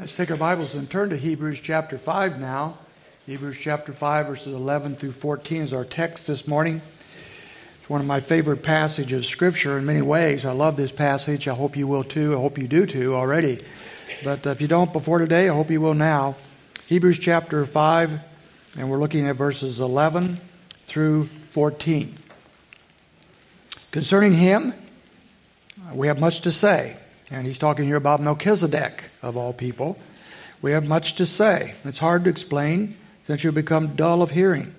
Let's take our Bibles and turn to Hebrews chapter 5 now. Hebrews chapter 5, verses 11 through 14 is our text this morning. It's one of my favorite passages of Scripture in many ways. I love this passage. I hope you will too. I hope you do too already. But if you don't before today, I hope you will now. Hebrews chapter 5, and we're looking at verses 11 through 14. Concerning him, we have much to say. And he's talking here about Melchizedek, of all people. We have much to say. It's hard to explain since you become dull of hearing.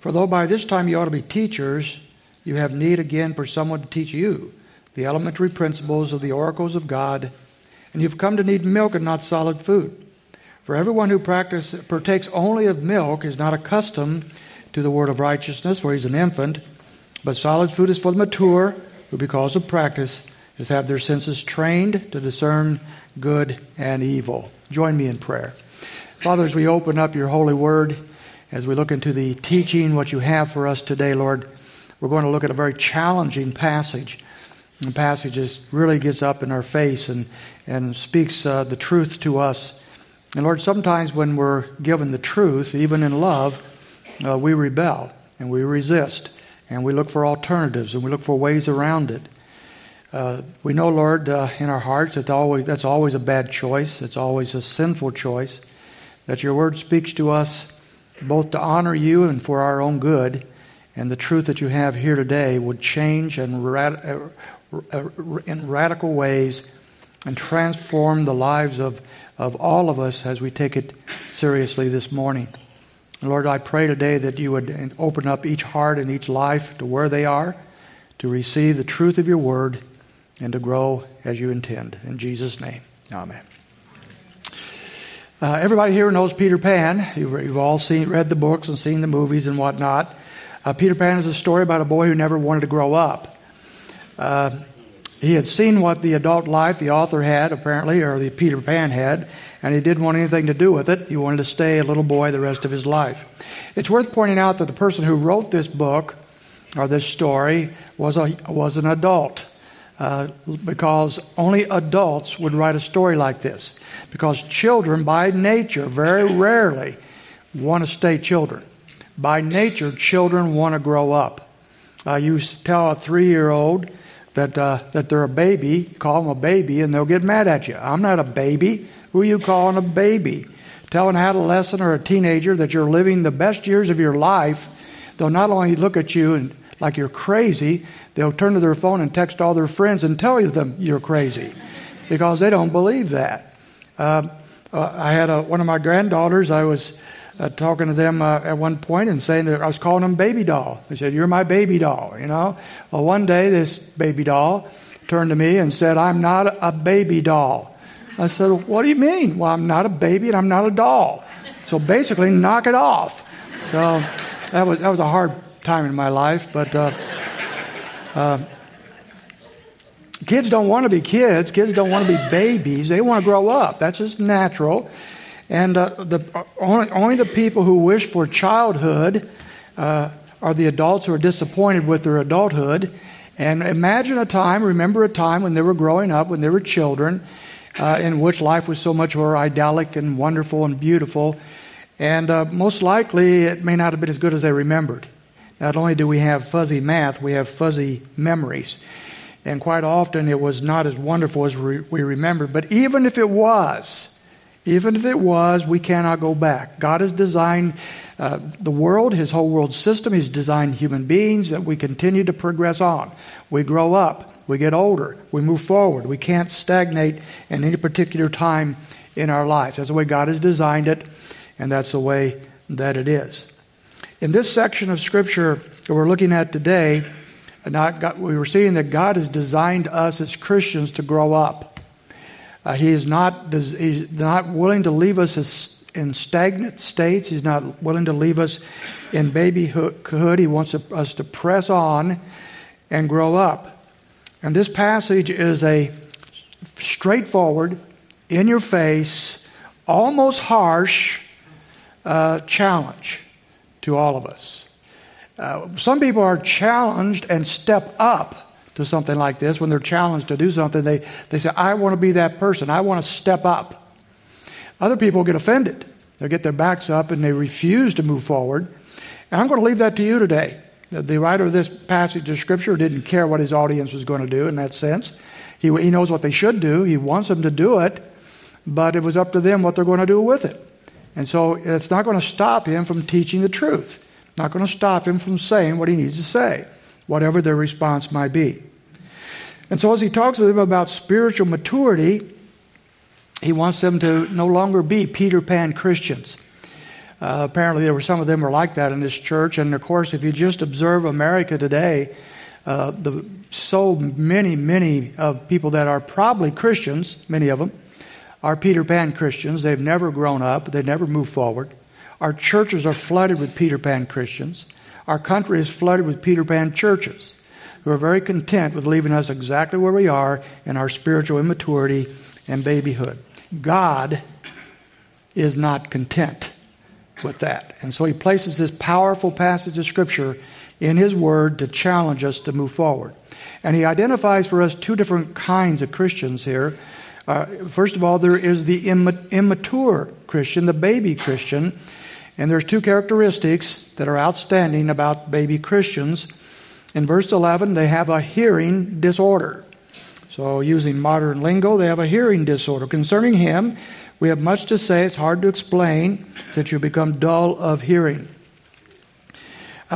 For though by this time you ought to be teachers, you have need again for someone to teach you the elementary principles of the oracles of God. And you've come to need milk and not solid food. For everyone who partakes only of milk is not accustomed to the word of righteousness, for he's an infant. But solid food is for the mature, who because of practice is have their senses trained to discern good and evil. Join me in prayer. Father, as we open up your holy word, as we look into the teaching, what you have for us today, Lord, we're going to look at a very challenging passage. The passage just really gets up in our face and speaks the truth to us. And Lord, sometimes when we're given the truth, even in love, we rebel and we resist and we look for alternatives and we look for ways around it. We know, Lord, in our hearts that's always a bad choice. It's always a sinful choice. That your word speaks to us both to honor you and for our own good. And the truth that you have here today would change in radical ways and transform the lives of all of us as we take it seriously this morning. Lord, I pray today that you would open up each heart and each life to where they are, to receive the truth of your word, and to grow as you intend. In Jesus' name, amen. Everybody here knows Peter Pan. You've all read the books and seen the movies and whatnot. Peter Pan is a story about a boy who never wanted to grow up. He had seen what the adult life the author had, apparently, or the Peter Pan had, and he didn't want anything to do with it. He wanted to stay a little boy the rest of his life. It's worth pointing out that the person who wrote this book, or this story, was an adult. Because only adults would write a story like this. Because children, by nature, very rarely want to stay children. By nature, children want to grow up. You tell a 3-year-old that they're a baby, call them a baby, and they'll get mad at you. I'm not a baby. Who are you calling a baby? Tell an adolescent or a teenager that you're living the best years of your life, they'll not only look at you and like you're crazy, they'll turn to their phone and text all their friends and tell them you're crazy because they don't believe that. I had one of my granddaughters, I was talking to them at one point and saying that I was calling them baby doll. They said, you're my baby doll, you know. Well, one day this baby doll turned to me and said, I'm not a baby doll. I said, well, what do you mean? Well, I'm not a baby and I'm not a doll. So basically, knock it off. So that was a hard time in my life, but kids don't want to be kids. Kids don't want to be babies. They want to grow up. That's just natural. And only the people who wish for childhood are the adults who are disappointed with their adulthood. And remember a time when they were growing up, when they were children, in which life was so much more idyllic and wonderful and beautiful. And most likely it may not have been as good as they remembered. Not only do we have fuzzy math, we have fuzzy memories. And quite often it was not as wonderful as we remember. But even if it was, we cannot go back. God has designed the world, his whole world system. He's designed human beings that we continue to progress on. We grow up. We get older. We move forward. We can't stagnate in any particular time in our lives. That's the way God has designed it, and that's the way that it is. In this section of Scripture that we're looking at today, we were seeing that God has designed us as Christians to grow up. He's not willing to leave us in stagnant states. He's not willing to leave us in babyhood. He wants us to press on and grow up. And this passage is a straightforward, in-your-face, almost harsh challenge to all of us. Some people are challenged and step up to something like this. When they're challenged to do something, they say, I want to be that person. I want to step up. Other people get offended. They get their backs up and they refuse to move forward. And I'm going to leave that to you today. The writer of this passage of Scripture didn't care what his audience was going to do in that sense. He knows what they should do. He wants them to do it, but it was up to them what they're going to do with it. And so it's not going to stop him from teaching the truth. Not going to stop him from saying what he needs to say, whatever their response might be. And so as he talks to them about spiritual maturity, he wants them to no longer be Peter Pan Christians. Apparently there were some of them were like that in this church. And of course, if you just observe America today, so many of people that are probably Christians, many of them, are Peter Pan Christians. They've never grown up. They've never moved forward. Our churches are flooded with Peter Pan Christians. Our country is flooded with Peter Pan churches who are very content with leaving us exactly where we are in our spiritual immaturity and babyhood. God is not content with that. And so he places this powerful passage of Scripture in his word to challenge us to move forward. And he identifies for us two different kinds of Christians here. First of all, there is the immature Christian, the baby Christian. And there's two characteristics that are outstanding about baby Christians. In verse 11, they have a hearing disorder. So using modern lingo, they have a hearing disorder. Concerning him, we have much to say. It's hard to explain since you become dull of hearing.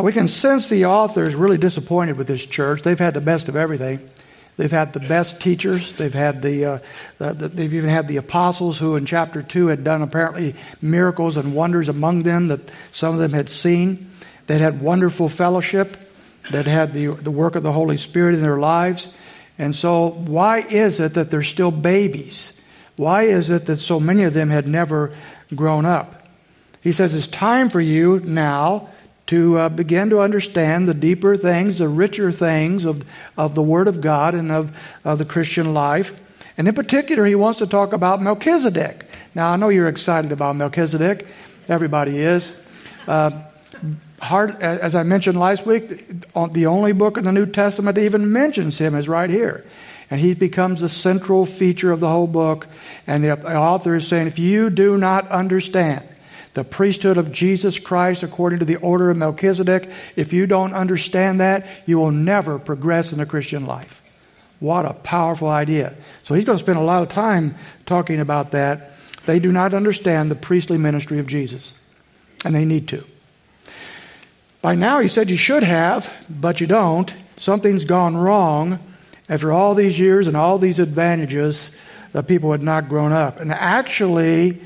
We can sense the author is really disappointed with this church. They've had the best of everything. They've had the best teachers. They've had they've even had the apostles who in chapter 2 had done apparently miracles and wonders among them that some of them had seen. They'd had wonderful fellowship. They'd had the work of the Holy Spirit in their lives. And so why is it that they're still babies? Why is it that so many of them had never grown up? He says it's time for you now to begin to understand the deeper things, the richer things of the Word of God and of the Christian life. And in particular, he wants to talk about Melchizedek. Now, I know you're excited about Melchizedek. Everybody is. As I mentioned last week, the only book in the New Testament that even mentions him is right here. And he becomes the central feature of the whole book. And the author is saying, if you do not understand the priesthood of Jesus Christ according to the order of Melchizedek, if you don't understand that, you will never progress in the Christian life. What a powerful idea. So he's going to spend a lot of time talking about that. They do not understand the priestly ministry of Jesus, and they need to. By now, he said you should have, but you don't. Something's gone wrong. After all these years and all these advantages, the people had not grown up. And actually,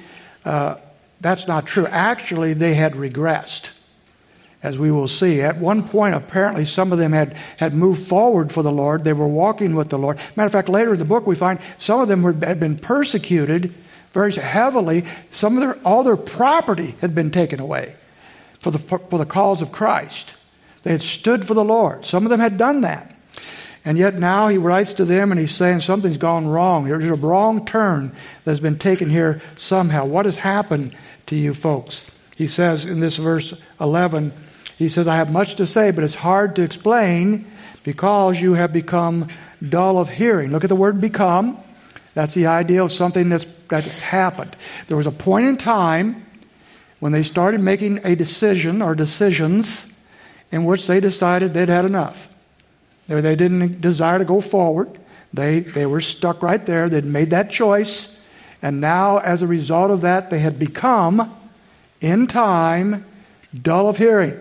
that's not true. Actually, they had regressed, as we will see. At one point, apparently, some of them had moved forward for the Lord. They were walking with the Lord. Matter of fact, later in the book, we find some of them had been persecuted very heavily. Some of all their property had been taken away for the cause of Christ. They had stood for the Lord. Some of them had done that. And yet now he writes to them and he's saying something's gone wrong. There's a wrong turn that's been taken here somehow. What has happened to you folks? He says in this verse 11, he says, I have much to say, but it's hard to explain because you have become dull of hearing. Look at the word become. That's the idea of something that has happened. There was a point in time when they started making a decision or decisions in which they decided they'd had enough. They didn't desire to go forward. They were stuck right there. They'd made that choice. And now, as a result of that, they had become, in time, dull of hearing.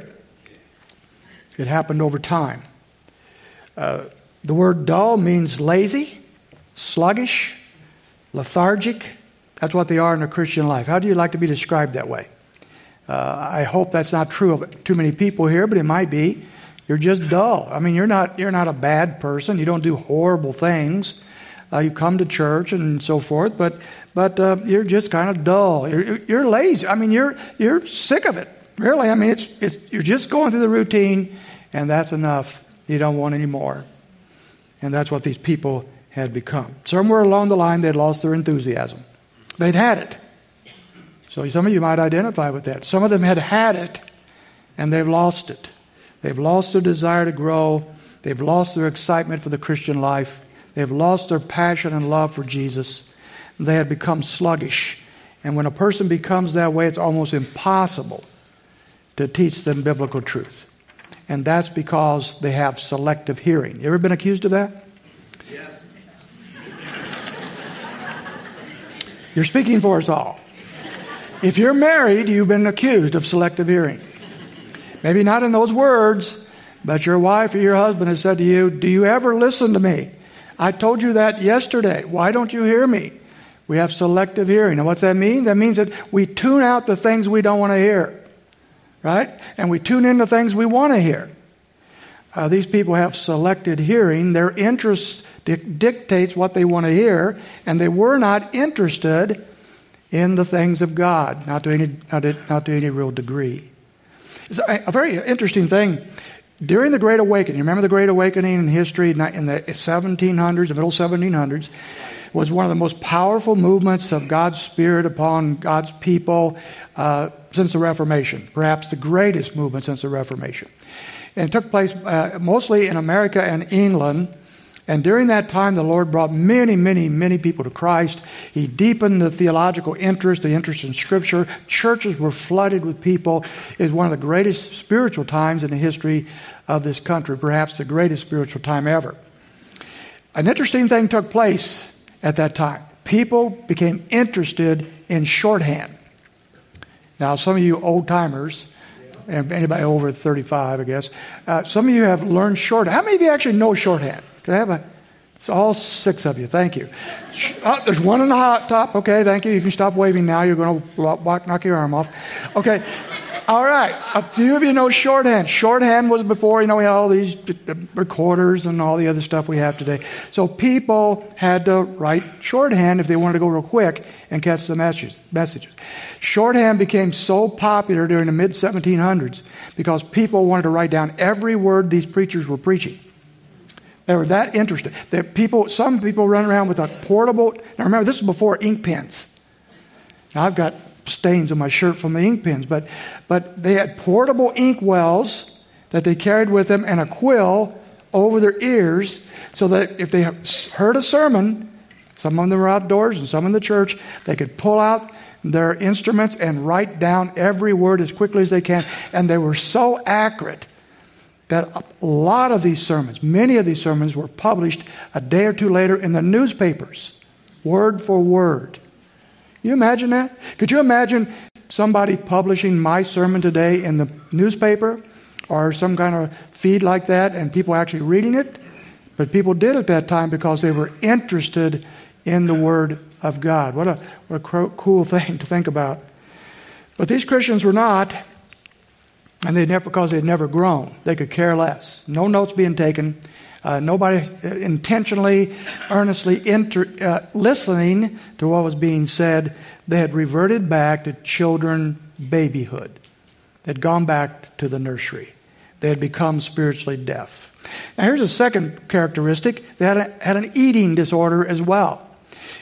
It happened over time. The word dull means lazy, sluggish, lethargic. That's what they are in a Christian life. How do you like to be described that way? I hope that's not true of too many people here, but it might be. You're just dull. I mean, you're not a bad person. You don't do horrible things. You come to church and so forth, but you're just kind of dull. You're lazy. I mean, you're sick of it. Really. I mean, it's you're just going through the routine, and that's enough. You don't want any more. And that's what these people had become. Somewhere along the line, they'd lost their enthusiasm. They'd had it. So some of you might identify with that. Some of them had it, and they've lost it. They've lost their desire to grow. They've lost their excitement for the Christian life. They've lost their passion and love for Jesus. They had become sluggish And when a person becomes that way, it's almost impossible to teach them biblical truth. And that's because they have selective hearing. You ever been accused of that? Yes. You're speaking for us all. If you're married, you've been accused of selective hearing. Maybe not in those words, but your wife or your husband has said to you, "Do you ever listen to me? I told you that yesterday. Why don't you hear me?" We have selective hearing. And what's that mean? That means that we tune out the things we don't want to hear, right? And we tune in the things we want to hear. These people have selected hearing. Their interest dictates what they want to hear, and they were not interested in the things of God, not to any real degree. It's a very interesting thing. During the Great Awakening, remember the Great Awakening in history in the 1700s, the middle 1700s, was one of the most powerful movements of God's Spirit upon God's people since the Reformation, perhaps the greatest movement since the Reformation. And it took place mostly in America and England. And during that time, the Lord brought many, many, many people to Christ. He deepened the theological interest, the interest in Scripture. Churches were flooded with people. It was one of the greatest spiritual times in the history of this country, perhaps the greatest spiritual time ever. An interesting thing took place at that time. People became interested in shorthand. Now, some of you old-timers, and anybody over 35, I guess, some of you have learned shorthand. How many of you actually know shorthand? Can I have it's all six of you, thank you. Oh, there's one on the hot top, okay, thank you. You can stop waving now, you're going to knock your arm off. Okay, all right, a few of you know shorthand. Shorthand was before, we had all these recorders and all the other stuff we have today. So people had to write shorthand if they wanted to go real quick and catch the messages. Shorthand became so popular during the mid-1700s because people wanted to write down every word these preachers were preaching. They were that interested. Some people run around with a portable. Now remember, this is before ink pens. Now I've got stains on my shirt from the ink pens, but they had portable ink wells that they carried with them and a quill over their ears so that if they heard a sermon, some of them were outdoors and some in the church, they could pull out their instruments and write down every word as quickly as they can. And they were so accurate that a lot of these sermons, many of these sermons were published a day or two later in the newspapers, word for word. Can you imagine that? Could you imagine somebody publishing my sermon today in the newspaper or some kind of feed like that and people actually reading it? But people did at that time because they were interested in the Word of God. What a cool thing to think about. But these Christians were not. And because they'd never grown, they could care less. No notes being taken. Nobody intentionally, earnestly listening to what was being said. They had reverted back to babyhood. They'd gone back to the nursery. They had become spiritually deaf. Now here's a second characteristic. They had an eating disorder as well.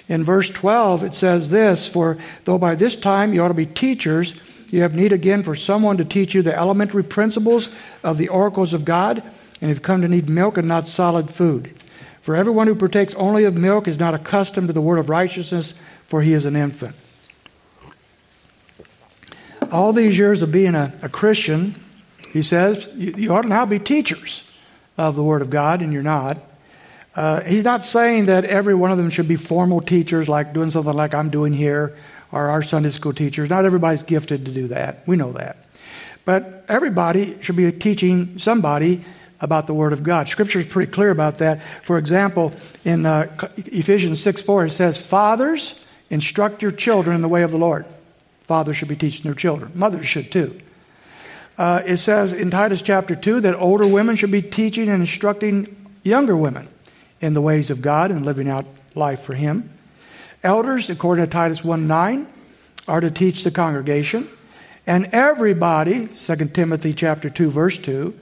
In verse 12 it says this, "For though by this time you ought to be teachers, you have need again for someone to teach you the elementary principles of the oracles of God, and you've come to need milk and not solid food. For everyone who partakes only of milk is not accustomed to the word of righteousness, for he is an infant." All these years of being a Christian, he says, you ought to now be teachers of the word of God, and you're not. He's not saying that every one of them should be formal teachers, like doing something like I'm doing here, or our Sunday school teachers. Not everybody's gifted to do that. We know that. But everybody should be teaching somebody about the Word of God. Scripture is pretty clear about that. For example, in Ephesians 6:4, it says, "Fathers, instruct your children in the way of the Lord." Fathers should be teaching their children. Mothers should too. It says in Titus chapter 2 that older women should be teaching and instructing younger women in the ways of God and living out life for Him. Elders, according to Titus 1:9, are to teach the congregation. And everybody, 2 Timothy chapter 2, verse 2,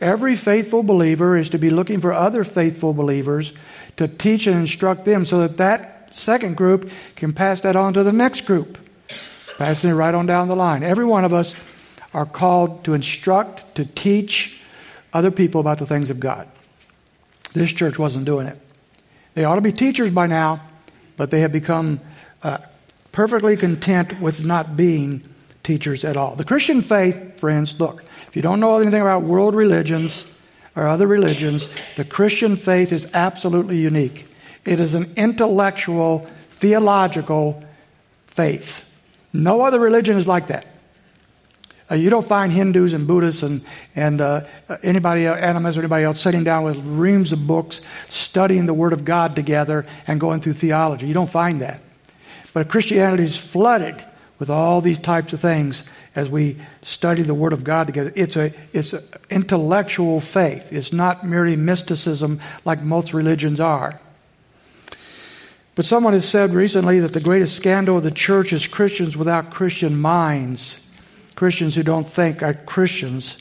every faithful believer is to be looking for other faithful believers to teach and instruct them so that second group can pass that on to the next group, passing it right on down the line. Every one of us are called to instruct, to teach other people about the things of God. This church wasn't doing it. They ought to be teachers by now, but they have become perfectly content with not being teachers at all. The Christian faith, friends, look, if you don't know anything about world religions or other religions, the Christian faith is absolutely unique. It is an intellectual, theological faith. No other religion is like that. You don't find Hindus and Buddhists and anybody else, animists or anybody else sitting down with reams of books, studying the Word of God together and going through theology. You don't find that. But Christianity is flooded with all these types of things as we study the Word of God together. It's an intellectual faith. It's not merely mysticism like most religions are. But someone has said recently that the greatest scandal of the church is Christians without Christian minds. Christians who don't think are Christians.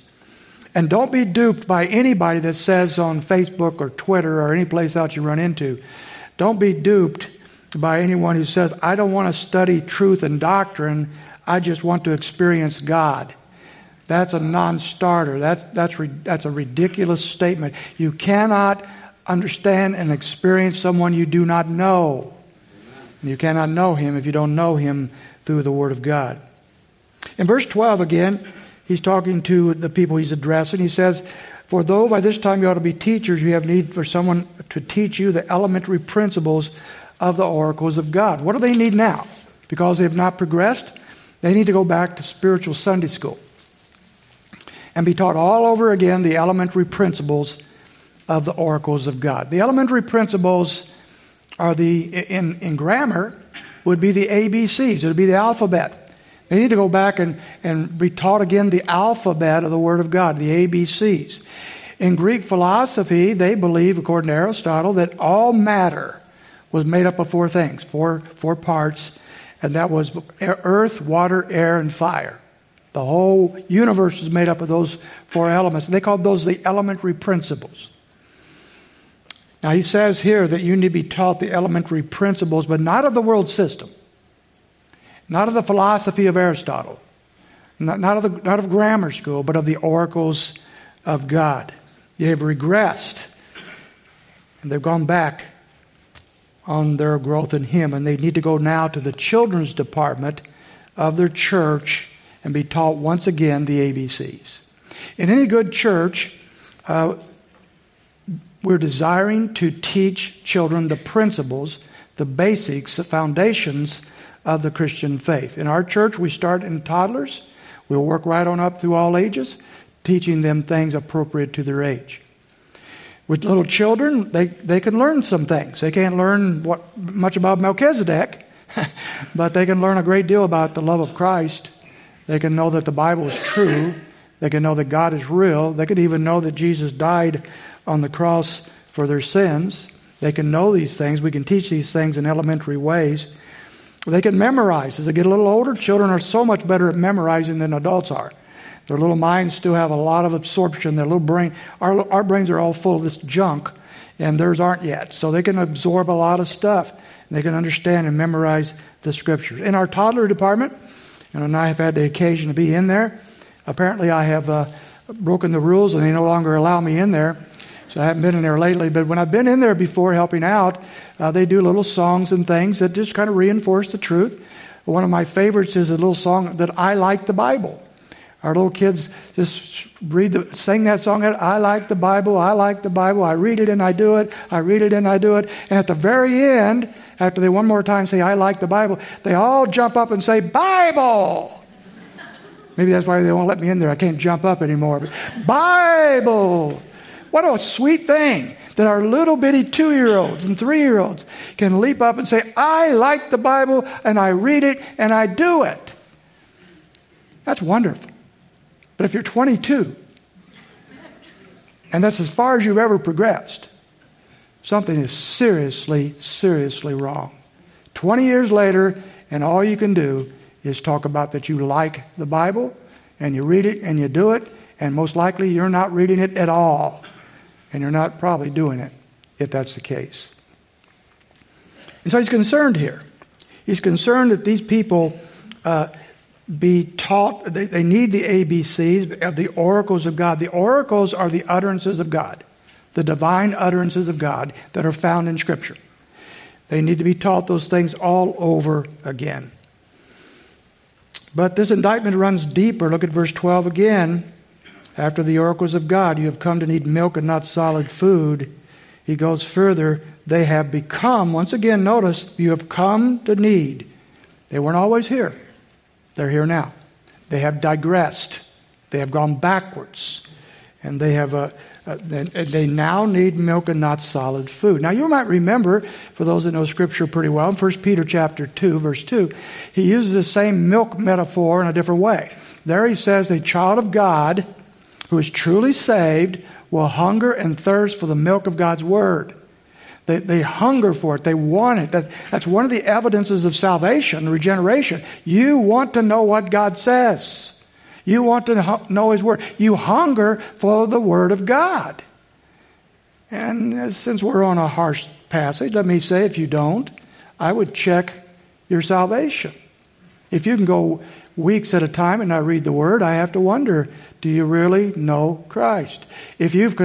And don't be duped by anybody that says on Facebook or Twitter or any place else you run into. Don't be duped by anyone who says, I don't want to study truth and doctrine. I just want to experience God. That's a non-starter. That's a ridiculous statement. You cannot understand and experience someone you do not know. And you cannot know him if you don't know him through the Word of God. In verse 12 again, he's talking to the people he's addressing. He says, for though by this time you ought to be teachers, you have need for someone to teach you the elementary principles of the oracles of God. What do they need now? Because they have not progressed, they need to go back to spiritual Sunday school and be taught all over again the elementary principles of the oracles of God. The elementary principles are in grammar, would be the ABCs. It would be the alphabet. They need to go back and be taught again the alphabet of the Word of God, the ABCs. In Greek philosophy, they believe, according to Aristotle, that all matter was made up of four things, four parts, and that was earth, water, air, and fire. The whole universe is made up of those four elements. And they called those the elementary principles. Now, he says here that you need to be taught the elementary principles, but not of the world system. Not of the philosophy of Aristotle, not of grammar school, but of the oracles of God. They have regressed, and they've gone back on their growth in Him, and they need to go now to the children's department of their church and be taught once again the ABCs. In any good church, we're desiring to teach children the principles, the basics, the foundations of the Christian faith. In our church, we start in toddlers. We'll work right on up through all ages, teaching them things appropriate to their age. With little children, they can learn some things. They can't learn much about Melchizedek, but they can learn a great deal about the love of Christ. They can know that the Bible is true. They can know that God is real. They can even know that Jesus died on the cross for their sins. They can know these things. We can teach these things in elementary ways. They can memorize. As they get a little older, children are so much better at memorizing than adults are. Their little minds still have a lot of absorption. Their little brain, our brains are all full of this junk, and theirs aren't yet. So they can absorb a lot of stuff. And they can understand and memorize the Scriptures. In our toddler department, and I have had the occasion to be in there. Apparently, I have broken the rules, and they no longer allow me in there. So I haven't been in there lately, but when I've been in there before helping out, they do little songs and things that just kind of reinforce the truth. One of my favorites is a little song that I like the Bible. Our little kids just sing that song, I like the Bible, I like the Bible, I read it and I do it, I read it and I do it. And at the very end, after they one more time say, I like the Bible, they all jump up and say, Bible! Maybe that's why they won't let me in there. I can't jump up anymore. But, Bible! What a sweet thing that our little bitty 2-year-olds and 3-year-olds can leap up and say, I like the Bible, and I read it, and I do it. That's wonderful. But if you're 22, and that's as far as you've ever progressed, something is seriously, seriously wrong. 20 years later, and all you can do is talk about that you like the Bible, and you read it, and you do it, and most likely you're not reading it at all. And you're not probably doing it, if that's the case. And so he's concerned here. He's concerned that these people be taught, they need the ABCs, the oracles of God. The oracles are the utterances of God, the divine utterances of God that are found in Scripture. They need to be taught those things all over again. But this indictment runs deeper. Look at verse 12 again. After the oracles of God, you have come to need milk and not solid food. He goes further. They have become, once again, notice, you have come to need. They weren't always here. They're here now. They have digressed. They have gone backwards. And they have they now need milk and not solid food. Now you might remember, for those that know Scripture pretty well, in 1 Peter chapter 2, verse 2, he uses the same milk metaphor in a different way. There he says, a child of God who is truly saved will hunger and thirst for the milk of God's word. They hunger for it. They want it. That's one of the evidences of salvation, regeneration. You want to know what God says. You want to know His word. You hunger for the word of God. And since we're on a harsh passage, let me say, if you don't, I would check your salvation. If you can go weeks at a time and not read the word, I have to wonder, do you really know Christ? If you've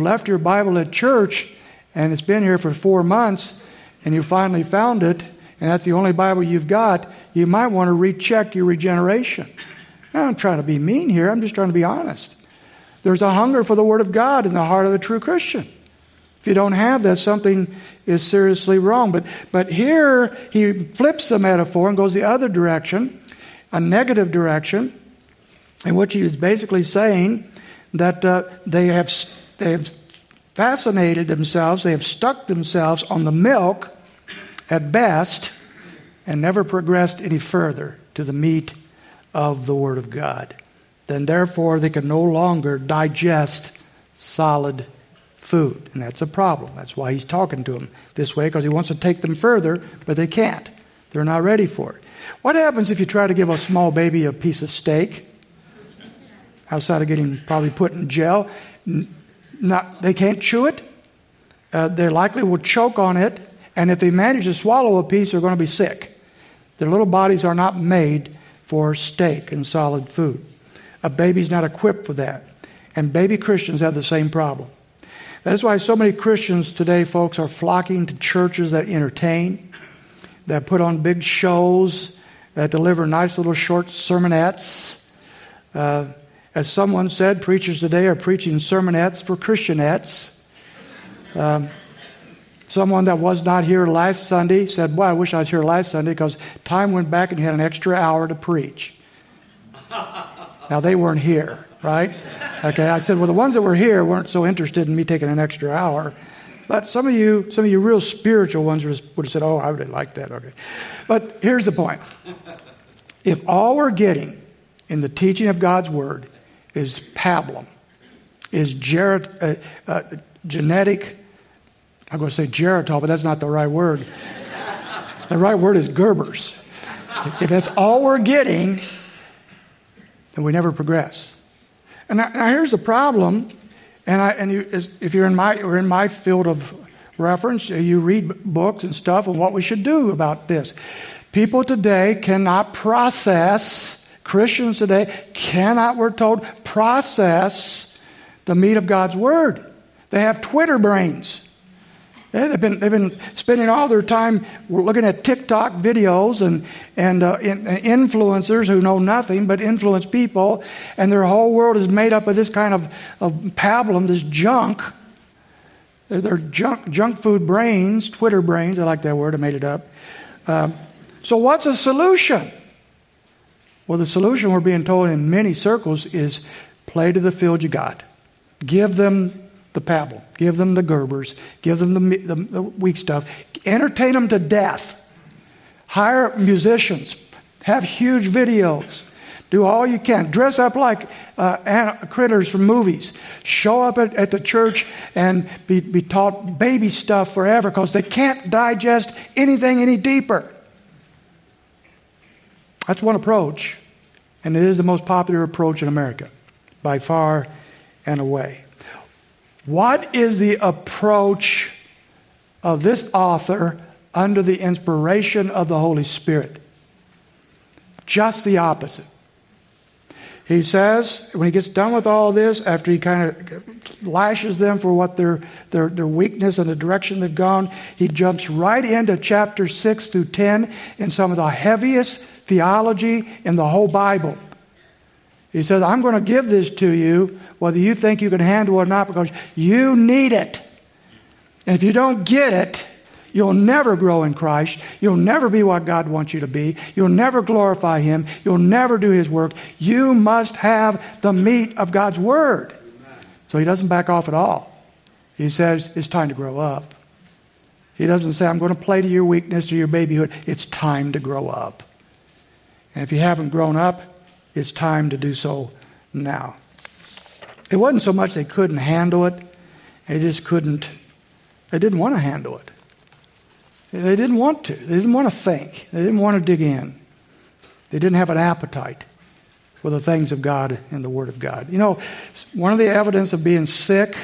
left your Bible at church, and it's been here for 4 months, and you finally found it, and that's the only Bible you've got, you might want to recheck your regeneration. Now, I'm trying to be mean here. I'm just trying to be honest. There's a hunger for the Word of God in the heart of a true Christian. If you don't have that, something is seriously wrong. But here, he flips the metaphor and goes the other direction, a negative direction, in which he is basically saying that they have fascinated themselves, they have stuck themselves on the milk at best and never progressed any further to the meat of the Word of God. Then therefore they can no longer digest solid food. And that's a problem. That's why he's talking to them this way, because he wants to take them further, but they can't. They're not ready for it. What happens if you try to give a small baby a piece of steak? Outside of getting probably put in jail, they can't chew it. They likely will choke on it. And if they manage to swallow a piece, they're going to be sick. Their little bodies are not made for steak and solid food. A baby's not equipped for that. And baby Christians have the same problem. That's why so many Christians today, folks, are flocking to churches that entertain, that put on big shows, that deliver nice little short sermonettes. As someone said, preachers today are preaching sermonettes for Christianettes. Someone that was not here last Sunday said, boy, I wish I was here last Sunday because time went back and you had an extra hour to preach. Now, they weren't here, right? Okay, I said, well, the ones that were here weren't so interested in me taking an extra hour. But some of you real spiritual ones would have said, oh, I would have liked that. Okay. But here's the point. If all we're getting in the teaching of God's Word is pablum, is genetic, I'm going to say geritol, but that's not the right word. The right word is Gerber's. If that's all we're getting, then we never progress. And now here's the problem, if you're in my field of reference, you read books and stuff on what we should do about this. People today cannot process, Christians today cannot, we're told, process the meat of God's Word. They have Twitter brains. They've been spending all their time looking at TikTok videos and influencers who know nothing but influence people, and their whole world is made up of this kind of pablum, this junk. They're junk food brains, Twitter brains. I like that word. I made it up. So what's the solution? Well, the solution we're being told in many circles is play to the field you got. Give them the pablum, give them the Gerbers, give them the weak stuff, entertain them to death, hire musicians, have huge videos, do all you can, dress up like critters from movies, show up at the church and be taught baby stuff forever because they can't digest anything any deeper. That's one approach, and it is the most popular approach in America, by far and away. What is the approach of this author under the inspiration of the Holy Spirit? Just the opposite. He says, when he gets done with all this, after he kind of lashes them for what their weakness and the direction they've gone, he jumps right into chapter 6 through 10 in some of the heaviest theology in the whole Bible. He says, I'm going to give this to you, whether you think you can handle it or not, because you need it. And if you don't get it, you'll never grow in Christ. You'll never be what God wants you to be. You'll never glorify Him. You'll never do His work. You must have the meat of God's Word. So He doesn't back off at all. He says, it's time to grow up. He doesn't say, I'm going to play to your weakness or your babyhood. It's time to grow up. And if you haven't grown up, it's time to do so now. It wasn't so much they couldn't handle it. They just couldn't. They didn't want to handle it. They didn't want to. They didn't want to think. They didn't want to dig in. They didn't have an appetite for the things of God and the Word of God. You know, one of the evidence of being sick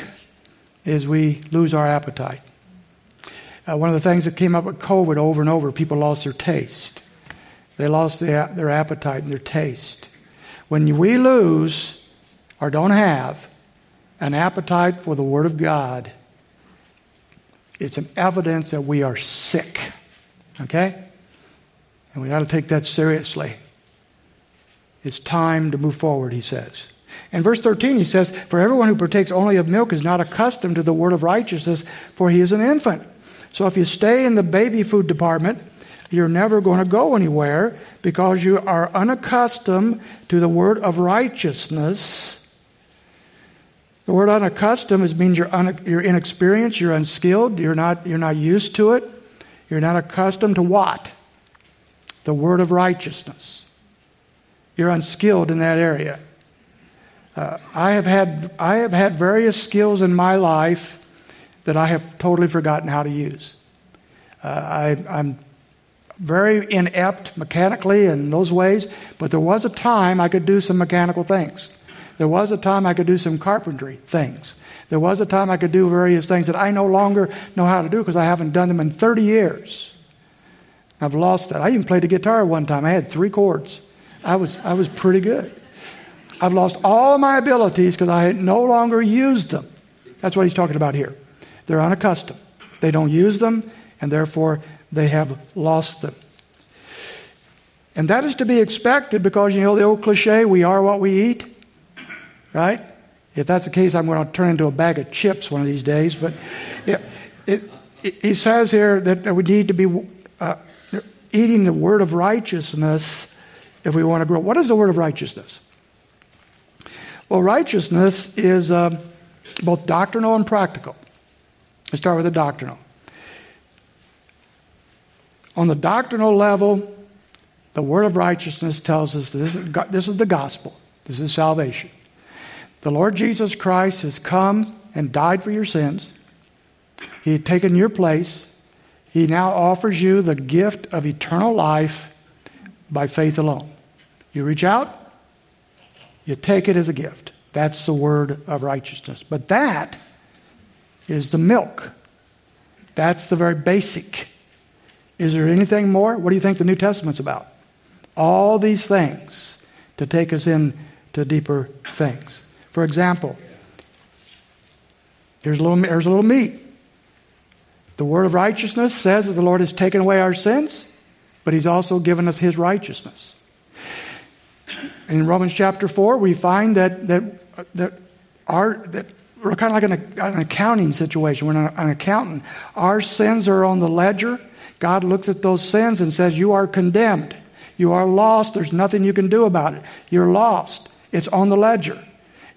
is we lose our appetite. One of the things that came up with COVID over and over, people lost their taste. They lost their appetite and their taste. When we lose or don't have an appetite for the Word of God, it's an evidence that we are sick, okay? And we got to take that seriously. It's time to move forward, he says. In verse 13, he says, for everyone who partakes only of milk is not accustomed to the word of righteousness, for he is an infant. So if you stay in the baby food department, you're never going to go anywhere because you are unaccustomed to the word of righteousness. The word unaccustomed means you're inexperienced, you're unskilled, you're not used to it. You're not accustomed to what? The word of righteousness. You're unskilled in that area. I have had various skills in my life that I have totally forgotten how to use. I'm very inept mechanically in those ways, but there was a time I could do some mechanical things. There was a time I could do some carpentry things. There was a time I could do various things that I no longer know how to do because I haven't done them in 30 years. I've lost that. I even played the guitar one time. I had 3 chords. I was pretty good. I've lost all my abilities because I no longer used them. That's what he's talking about here. They're unaccustomed. They don't use them, and therefore they have lost them. And that is to be expected because, you know, the old cliche, we are what we eat. Right? If that's the case, I'm going to turn into a bag of chips one of these days. But he says here that we need to be eating the word of righteousness if we want to grow. What is the word of righteousness? Well, righteousness is both doctrinal and practical. Let's start with the doctrinal. On the doctrinal level, the word of righteousness tells us that this is the gospel. This is salvation. The Lord Jesus Christ has come and died for your sins. He had taken your place. He now offers you the gift of eternal life by faith alone. You reach out, you take it as a gift. That's the word of righteousness. But that is the milk. That's the very basic. Is there anything more? What do you think the New Testament's about? All these things to take us into deeper things. For example, here's a little meat. The word of righteousness says that the Lord has taken away our sins, but He's also given us His righteousness. In Romans chapter 4, we find that we're kind of like an accounting situation. We're an accountant. Our sins are on the ledger. God looks at those sins and says, you are condemned. You are lost. There's nothing you can do about it. You're lost. It's on the ledger.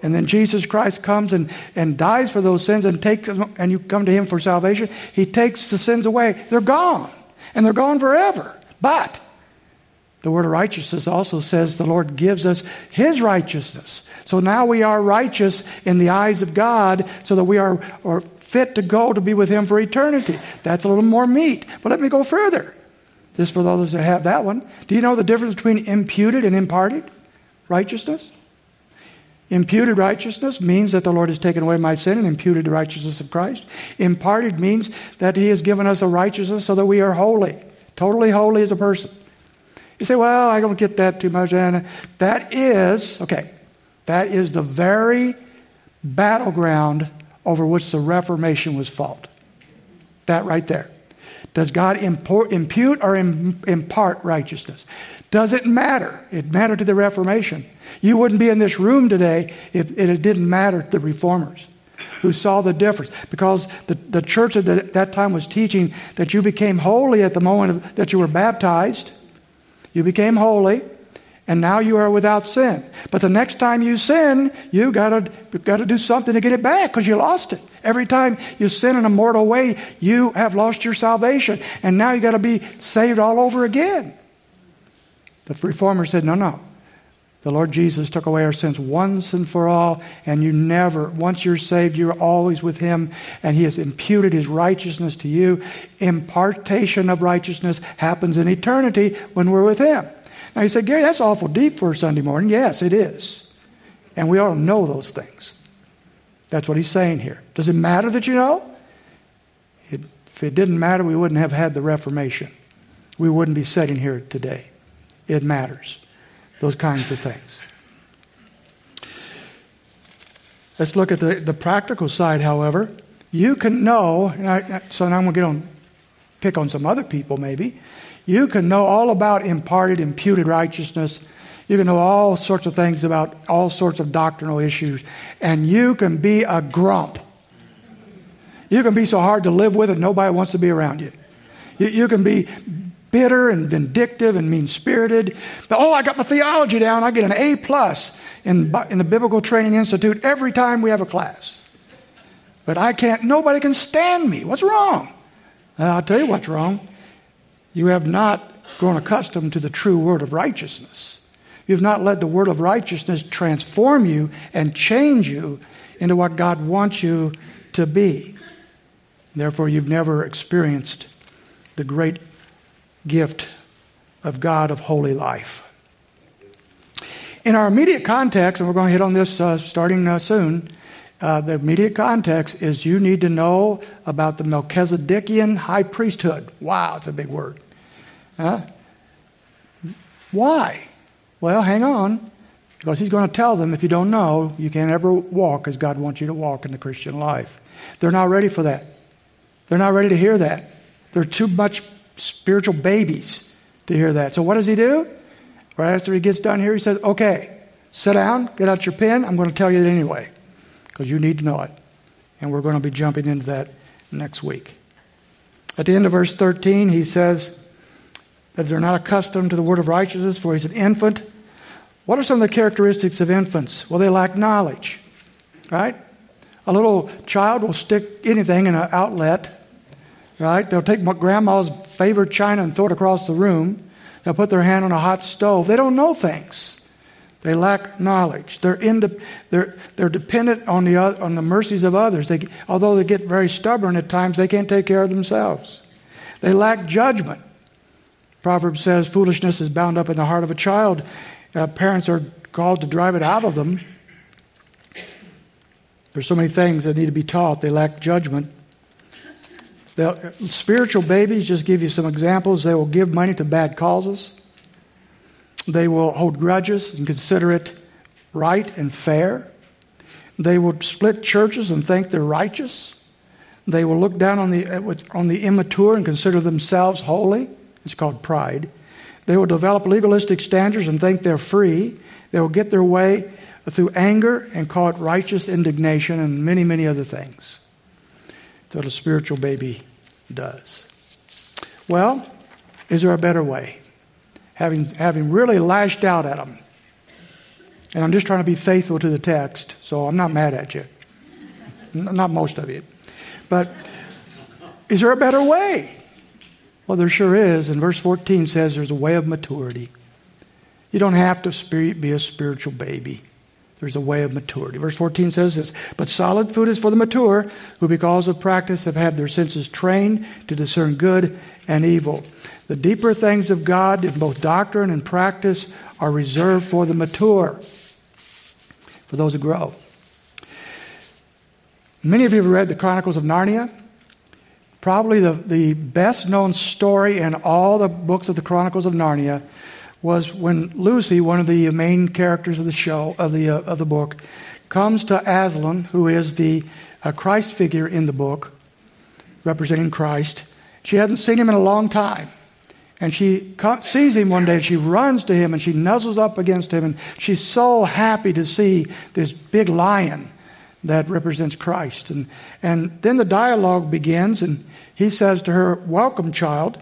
And then Jesus Christ comes and dies for those sins and takes them, and you come to Him for salvation. He takes the sins away. They're gone. And they're gone forever. But the word of righteousness also says the Lord gives us His righteousness. So now we are righteous in the eyes of God so that we are fit to go to be with Him for eternity. That's a little more meat. But let me go further. Just for those that have that one. Do you know the difference between imputed and imparted righteousness? Imputed righteousness means that the Lord has taken away my sin and imputed the righteousness of Christ. Imparted means that He has given us a righteousness so that we are holy, totally holy as a person. You say, well, I don't get that too much. That is the very battleground over which the Reformation was fought. That right there. Does God impute or impart righteousness? Does it matter? It mattered to the Reformation. You wouldn't be in this room today if it didn't matter to the reformers who saw the difference. Because the church at that time was teaching that you became holy at the moment that you were baptized. You became holy, and now you are without sin. But the next time you sin, you got to do something to get it back because you lost it. Every time you sin in a mortal way, you have lost your salvation, and now you got to be saved all over again. The reformer said, no. The Lord Jesus took away our sins once and for all, and once you're saved, you're always with Him, and He has imputed His righteousness to you. Impartation of righteousness happens in eternity when we're with Him. Now you say, Gary, that's awful deep for a Sunday morning. Yes, it is. And we all know those things. That's what he's saying here. Does it matter that you know? If it didn't matter, we wouldn't have had the Reformation. We wouldn't be sitting here today. It matters. Those kinds of things. Let's look at the practical side, however. You can know, so now I'm going to pick on some other people maybe. You can know all about imputed righteousness. You can know all sorts of things about all sorts of doctrinal issues. And you can be a grump. You can be so hard to live with that nobody wants to be around you. You can be bitter and vindictive and mean-spirited. But, I got my theology down. I get an A+ in the Biblical Training Institute every time we have a class. But nobody can stand me. What's wrong? I'll tell you what's wrong. You have not grown accustomed to the true word of righteousness. You have not let the word of righteousness transform you and change you into what God wants you to be. Therefore, you've never experienced the great gift of God of holy life. In our immediate context, and we're going to hit on this starting soon, the immediate context is you need to know about the Melchizedekian high priesthood. Wow, it's a big word. Why? Well, hang on, because he's going to tell them if you don't know, you can't ever walk as God wants you to walk in the Christian life. They're not ready for that. They're not ready to hear that. They're too much spiritual babies to hear that. So what does he do? Right after he gets done here, he says, okay, sit down, get out your pen, I'm going to tell you it anyway. Because you need to know it. And we're going to be jumping into that next week. At the end of verse 13, he says that they're not accustomed to the word of righteousness, for he's an infant. What are some of the characteristics of infants? Well, they lack knowledge, right? A little child will stick anything in an outlet, right? They'll take grandma's favorite china and throw it across the room. They'll put their hand on a hot stove. They don't know things. They lack knowledge. They're dependent on the mercies of others. Although they get very stubborn at times, they can't take care of themselves. They lack judgment. Proverbs says, foolishness is bound up in the heart of a child. Parents are called to drive it out of them. There's so many things that need to be taught. They lack judgment. Spiritual babies, just give you some examples. They will give money to bad causes. They will hold grudges and consider it right and fair. They will split churches and think they're righteous. They will look down on the immature and consider themselves holy. It's called pride. They will develop legalistic standards and think they're free. They will get their way through anger and call it righteous indignation and many, many other things. That's what a spiritual baby does. Well, is there a better way? Having really lashed out at them. And I'm just trying to be faithful to the text, so I'm not mad at you. Not most of you. But is there a better way? Well, there sure is. And verse 14 says there's a way of maturity. You don't have to be a spiritual baby. There's a way of maturity. Verse 14 says this, but solid food is for the mature, who because of practice have had their senses trained to discern good and evil. The deeper things of God in both doctrine and practice are reserved for the mature, for those who grow. Many of you have read the Chronicles of Narnia. Probably the best known story in all the books of the Chronicles of Narnia was when Lucy, one of the main characters of the show, of the book, comes to Aslan, who is the Christ figure in the book, representing Christ. She hadn't seen him in a long time. And she sees him one day, and she runs to him, and she nuzzles up against him, and she's so happy to see this big lion that represents Christ. And then the dialogue begins, and he says to her, "Welcome, child."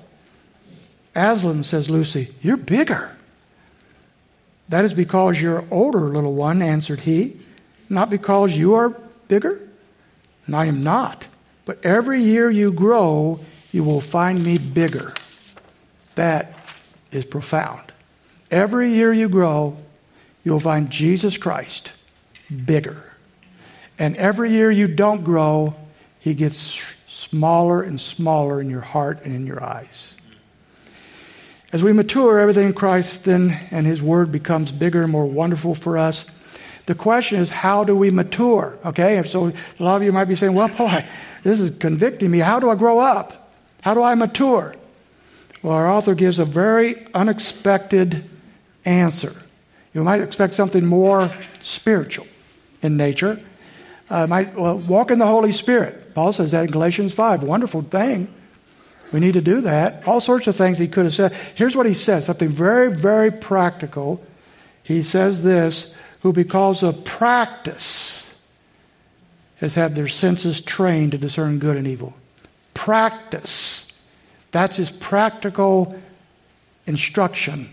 Aslan says, "Lucy, you're bigger." "That is because you're older, little one," answered he, "not because you are bigger." "And I am not. But every year you grow, you will find me bigger." That is profound. Every year you grow, you'll find Jesus Christ bigger. And every year you don't grow, he gets smaller and smaller in your heart and in your eyes. As we mature, everything in Christ then and his word becomes bigger and more wonderful for us. The question is, how do we mature? Okay, so a lot of you might be saying, "Well, boy, this is convicting me. How do I grow up? How do I mature?" Well, our author gives a very unexpected answer. You might expect something more spiritual in nature. Walk in the Holy Spirit. Paul says that in Galatians 5. Wonderful thing. We need to do that. All sorts of things he could have said. Here's what he says, something very, very practical. He says this, who because of practice has had their senses trained to discern good and evil. Practice. That's his practical instruction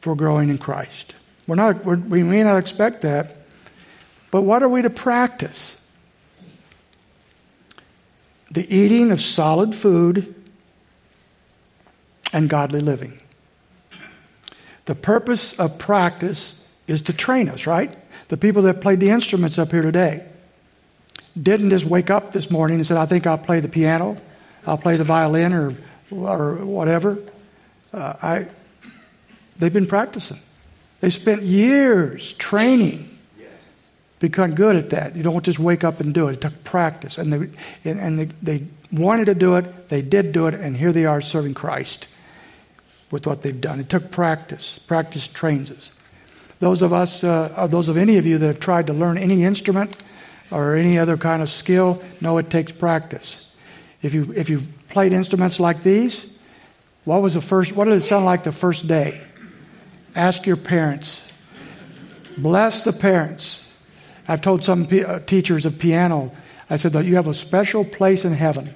for growing in Christ. We may not expect that. But what are we to practice? The eating of solid food and godly living. The purpose of practice is to train us, right? The people that played the instruments up here today didn't just wake up this morning and said, "I think I'll play the piano, I'll play the violin or whatever." They've been practicing. They spent years training. Become good at that. You don't just wake up and do it. It took practice. And they wanted to do it. They did do it. And here they are serving Christ with what they've done. It took practice. Practice trains us. Those of any of you that have tried to learn any instrument or any other kind of skill, know it takes practice. If you've played instruments like these, what did it sound like the first day? Ask your parents. Bless the parents. I've told some teachers of piano, I said that you have a special place in heaven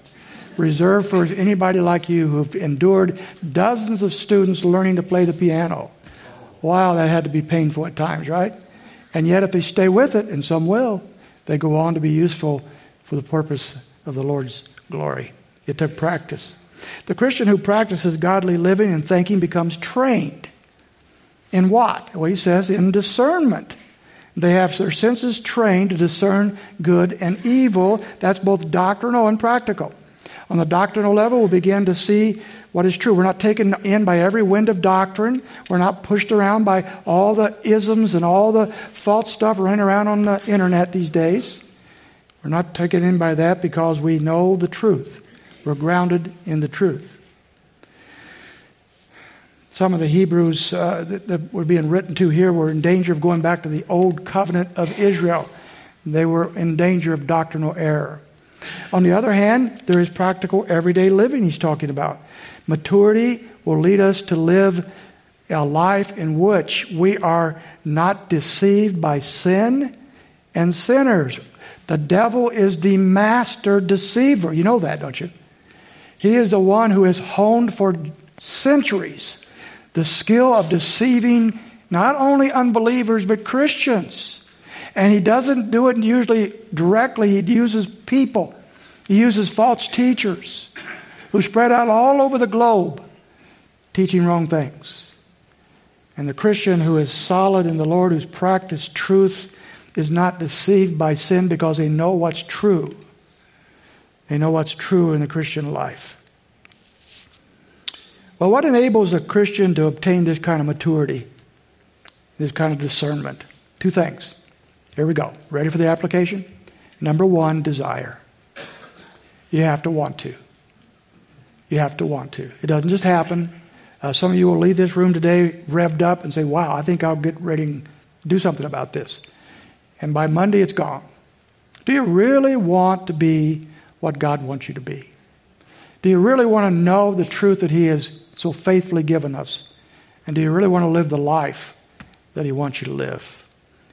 reserved for anybody like you who've endured dozens of students learning to play the piano. Wow, that had to be painful at times, right? And yet if they stay with it, and some will, they go on to be useful for the purpose of the Lord's glory. It took practice. The Christian who practices godly living and thinking becomes trained. In what? Well, he says in discernment. They have their senses trained to discern good and evil. That's both doctrinal and practical. On the doctrinal level, we'll begin to see what is true. We're not taken in by every wind of doctrine. We're not pushed around by all the isms and all the false stuff running around on the internet these days. We're not taken in by that because we know the truth. We're grounded in the truth. Some of the Hebrews that were being written to here were in danger of going back to the old covenant of Israel. They were in danger of doctrinal error. On the other hand, there is practical everyday living he's talking about. Maturity will lead us to live a life in which we are not deceived by sin and sinners. The devil is the master deceiver. You know that, don't you? He is the one who is honed for centuries. The skill of deceiving not only unbelievers but Christians. And he doesn't do it usually directly. He uses people. He uses false teachers who spread out all over the globe teaching wrong things. And the Christian who is solid in the Lord, who's practiced truth, is not deceived by sin because they know what's true. They know what's true in the Christian life. Well, what enables a Christian to obtain this kind of maturity, this kind of discernment? Two things. Here we go. Ready for the application? Number one, desire. You have to want to. You have to want to. It doesn't just happen. Some of you will leave this room today revved up and say, wow, I think I'll get ready and do something about this. And by Monday, it's gone. Do you really want to be what God wants you to be? Do you really want to know the truth that He has so faithfully given us? And do you really want to live the life that He wants you to live?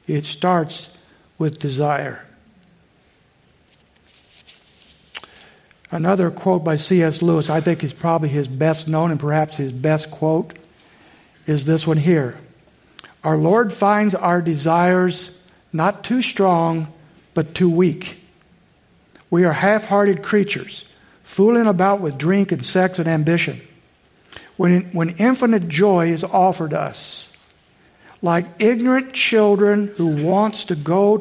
It starts with desire. Another quote by C.S. Lewis, I think is probably his best known and perhaps his best quote, is this one here. Our Lord finds our desires not too strong, but too weak. We are half-hearted creatures, fooling about with drink and sex and ambition. When infinite joy is offered us, like ignorant children who wants to go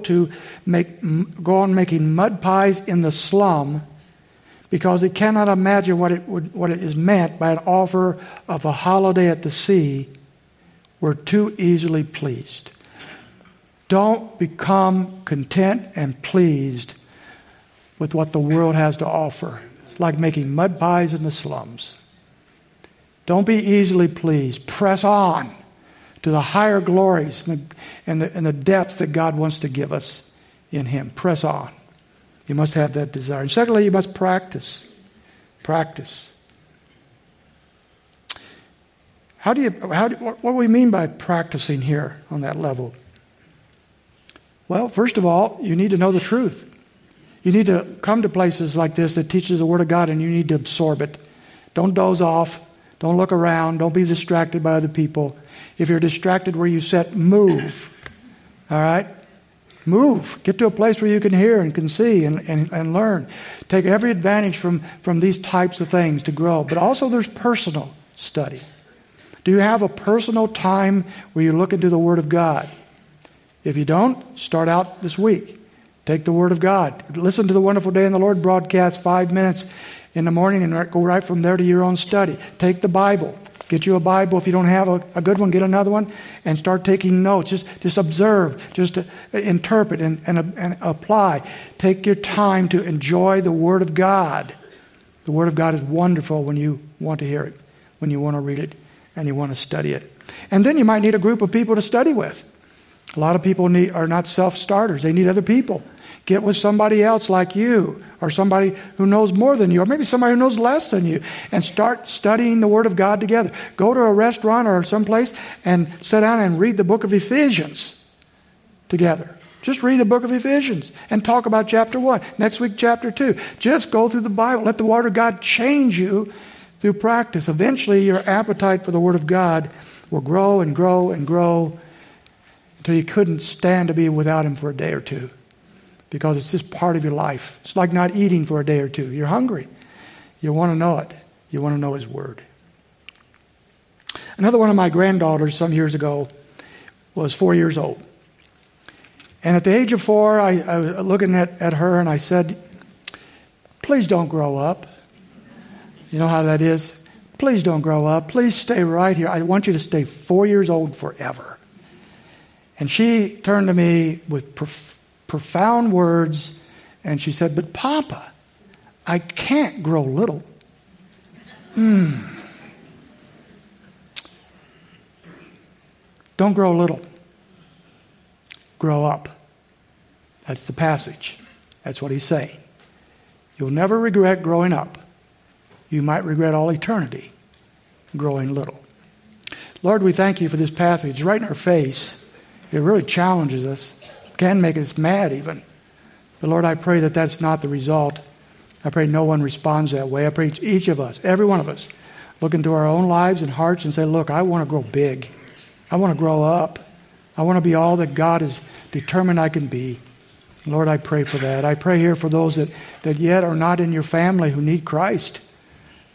on making mud pies in the slum, because they cannot imagine what it is meant by an offer of a holiday at the sea, we're too easily pleased. Don't become content and pleased with what the world has to offer, like making mud pies in the slums. Don't be easily pleased. Press on to the higher glories and the depth that God wants to give us in Him. Press on. You must have that desire. And secondly, you must practice. Practice. What do we mean by practicing here on that level? Well, first of all, you need to know the truth. You need to come to places like this that teaches the Word of God, and you need to absorb it. Don't doze off. Don't look around. Don't be distracted by other people. If you're distracted where you sit, move. All right? Move. Get to a place where you can hear and can see and learn. Take every advantage from these types of things to grow. But also there's personal study. Do you have a personal time where you look into the Word of God? If you don't, start out this week. Take the Word of God. Listen to the Wonderful Day in the Lord broadcast, 5 minutes in the morning, and go right from there to your own study. Take the Bible. Get you a Bible. If you don't have a good one, get another one and start taking notes. Just observe, just interpret and apply. Take your time to enjoy the Word of God. The Word of God is wonderful when you want to hear it, when you want to read it, and you want to study it. And then you might need a group of people to study with. A lot of people are not self-starters. They need other people. Get with somebody else like you, or somebody who knows more than you, or maybe somebody who knows less than you, and start studying the Word of God together. Go to a restaurant or someplace and sit down and read the book of Ephesians together. Just read the book of Ephesians and talk about chapter 1. Next week, chapter 2. Just go through the Bible. Let the Word of God change you through practice. Eventually, your appetite for the Word of God will grow and grow and grow until you couldn't stand to be without Him for a day or two. Because it's just part of your life. It's like not eating for a day or two. You're hungry. You want to know it. You want to know His Word. Another one of my granddaughters some years ago was 4 years old. And at the age of 4, I was looking at her and I said, please don't grow up. You know how that is? Please don't grow up. Please stay right here. I want you to stay 4 years old forever. And she turned to me with profound words, and she said, but Papa, I can't grow little. Don't grow little. Grow up. That's the passage. That's what he's saying. You'll never regret growing up. You might regret all eternity growing little. Lord, we thank you for this passage right in our face. It really challenges us. Can make us mad even. But Lord, I pray that that's not the result. I pray no one responds that way. I pray each of us, every one of us, look into our own lives and hearts and say, look, I want to grow big. I want to grow up. I want to be all that God has determined I can be. Lord, I pray for that. I pray here for those that yet are not in your family who need Christ.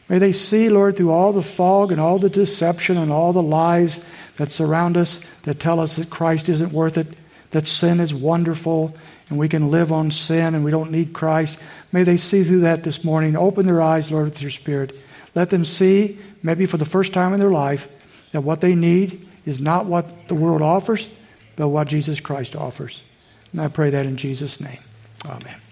May they see, Lord, through all the fog and all the deception and all the lies that surround us that tell us that Christ isn't worth it, that sin is wonderful, and we can live on sin, and we don't need Christ. May they see through that this morning. Open their eyes, Lord, with your Spirit. Let them see, maybe for the first time in their life, that what they need is not what the world offers, but what Jesus Christ offers. And I pray that in Jesus' name. Amen.